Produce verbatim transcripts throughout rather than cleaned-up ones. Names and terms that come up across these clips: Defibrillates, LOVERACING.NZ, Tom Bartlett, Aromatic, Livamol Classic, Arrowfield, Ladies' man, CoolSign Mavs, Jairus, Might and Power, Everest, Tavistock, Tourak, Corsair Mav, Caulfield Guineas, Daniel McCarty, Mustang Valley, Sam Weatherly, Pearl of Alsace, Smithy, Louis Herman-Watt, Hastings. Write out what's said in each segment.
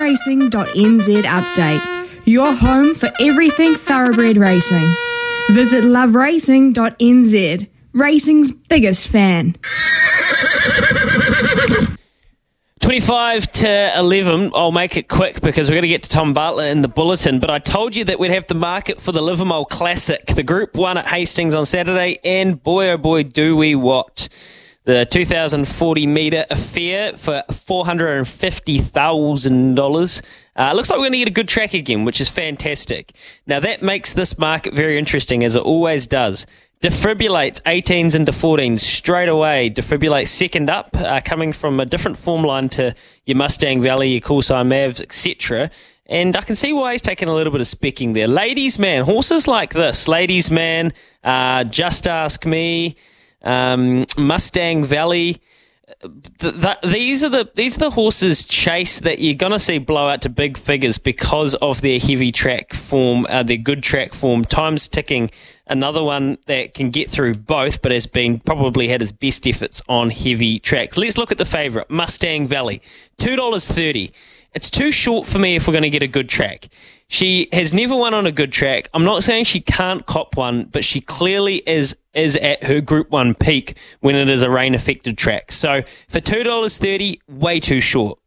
loveracing dot n z update, your home for everything thoroughbred racing. Visit loveracing dot n z, racing's biggest fan. twenty-five to eleven, I'll make it quick because we're going to get to Tom Bartlett in the bulletin, but I told you that we'd have the market for the Livamol Classic, the Group one at Hastings on Saturday, and boy oh boy do we what. The two thousand forty metre affair for four hundred fifty thousand dollars. Uh, looks like we're going to get a good track again, which is fantastic. Now, that makes this market very interesting, as it always does. Defibrillates, eighteens into fourteens, straight away. Defibrillates second up, uh, coming from a different form line to your Mustang Valley, your CoolSign Mavs, et cetera. And I can see why he's taking a little bit of specking there. Ladies' man, horses like this. Ladies' man, uh, just ask me. Um, Mustang Valley, th- th- these are the these are the horses chase that you're going to see blow out to big figures because of their heavy track form, uh, their good track form. Time's ticking. Another one that can get through both, but has been probably had his best efforts on heavy tracks. Let's look at the favourite, Mustang Valley, two dollars thirty. It's too short for me if we're going to get a good track. She has never won on a good track. I'm not saying she can't cop one, but she clearly is is at her Group one peak when it is a rain-affected track. So for two dollars thirty, way too short.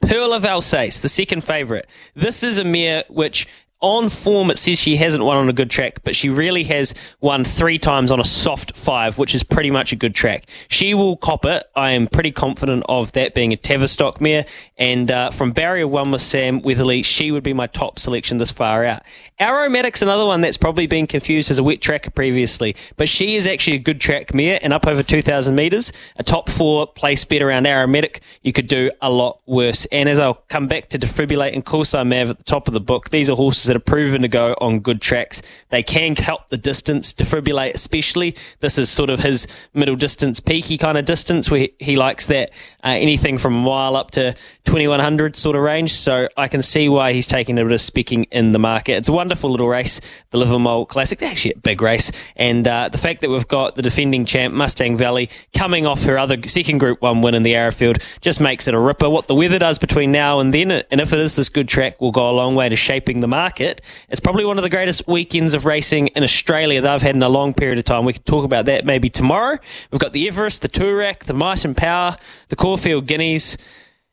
Pearl of Alsace, the second favourite. This is a mare which, on form, it says she hasn't won on a good track, but she really has won three times on a soft five, which is pretty much a good track. She will cop it. I am pretty confident of that being a Tavistock mare. And uh, from barrier one with Sam Weatherly, she would be my top selection this far out. Aromatic's another one that's probably been confused as a wet tracker previously, but she is actually a good track mare and up over two thousand metres. A top four place bet around Aromatic, you could do a lot worse. And as I'll come back to Defibrillate and Corsair Mav at the top of the book, these are horses that are proven to go on good tracks. They can help the distance, Defibrillate especially. This is sort of his middle distance, peaky kind of distance where he likes that, uh, anything from a mile up to twenty-one hundred sort of range. So I can see why he's taking a bit of specking in the market. It's a wonderful little race, the Livamol Classic, actually a big race. And uh, the fact that we've got the defending champ, Mustang Valley, coming off her other second Group one win in the Arrowfield just makes it a ripper. What the weather does between now and then, and if it is this good track, will go a long way to shaping the market. It. It's probably one of the greatest weekends of racing in Australia that I've had in a long period of time. We can talk about that maybe tomorrow. We've got the Everest, the Tourak, the Might and Power, the Caulfield Guineas.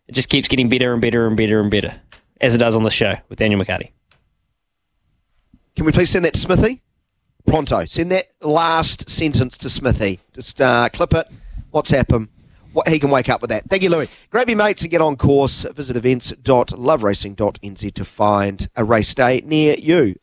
It just keeps getting better and better and better and better, as it does on the show with Daniel McCarty. Can we please send that to Smithy? Pronto. Send that last sentence to Smithy. Just uh, clip it, WhatsApp him. He can wake up with that. Thank you, Louis. Grab your mates and get on course. Visit events dot loveracing dot n z to find a race day near you.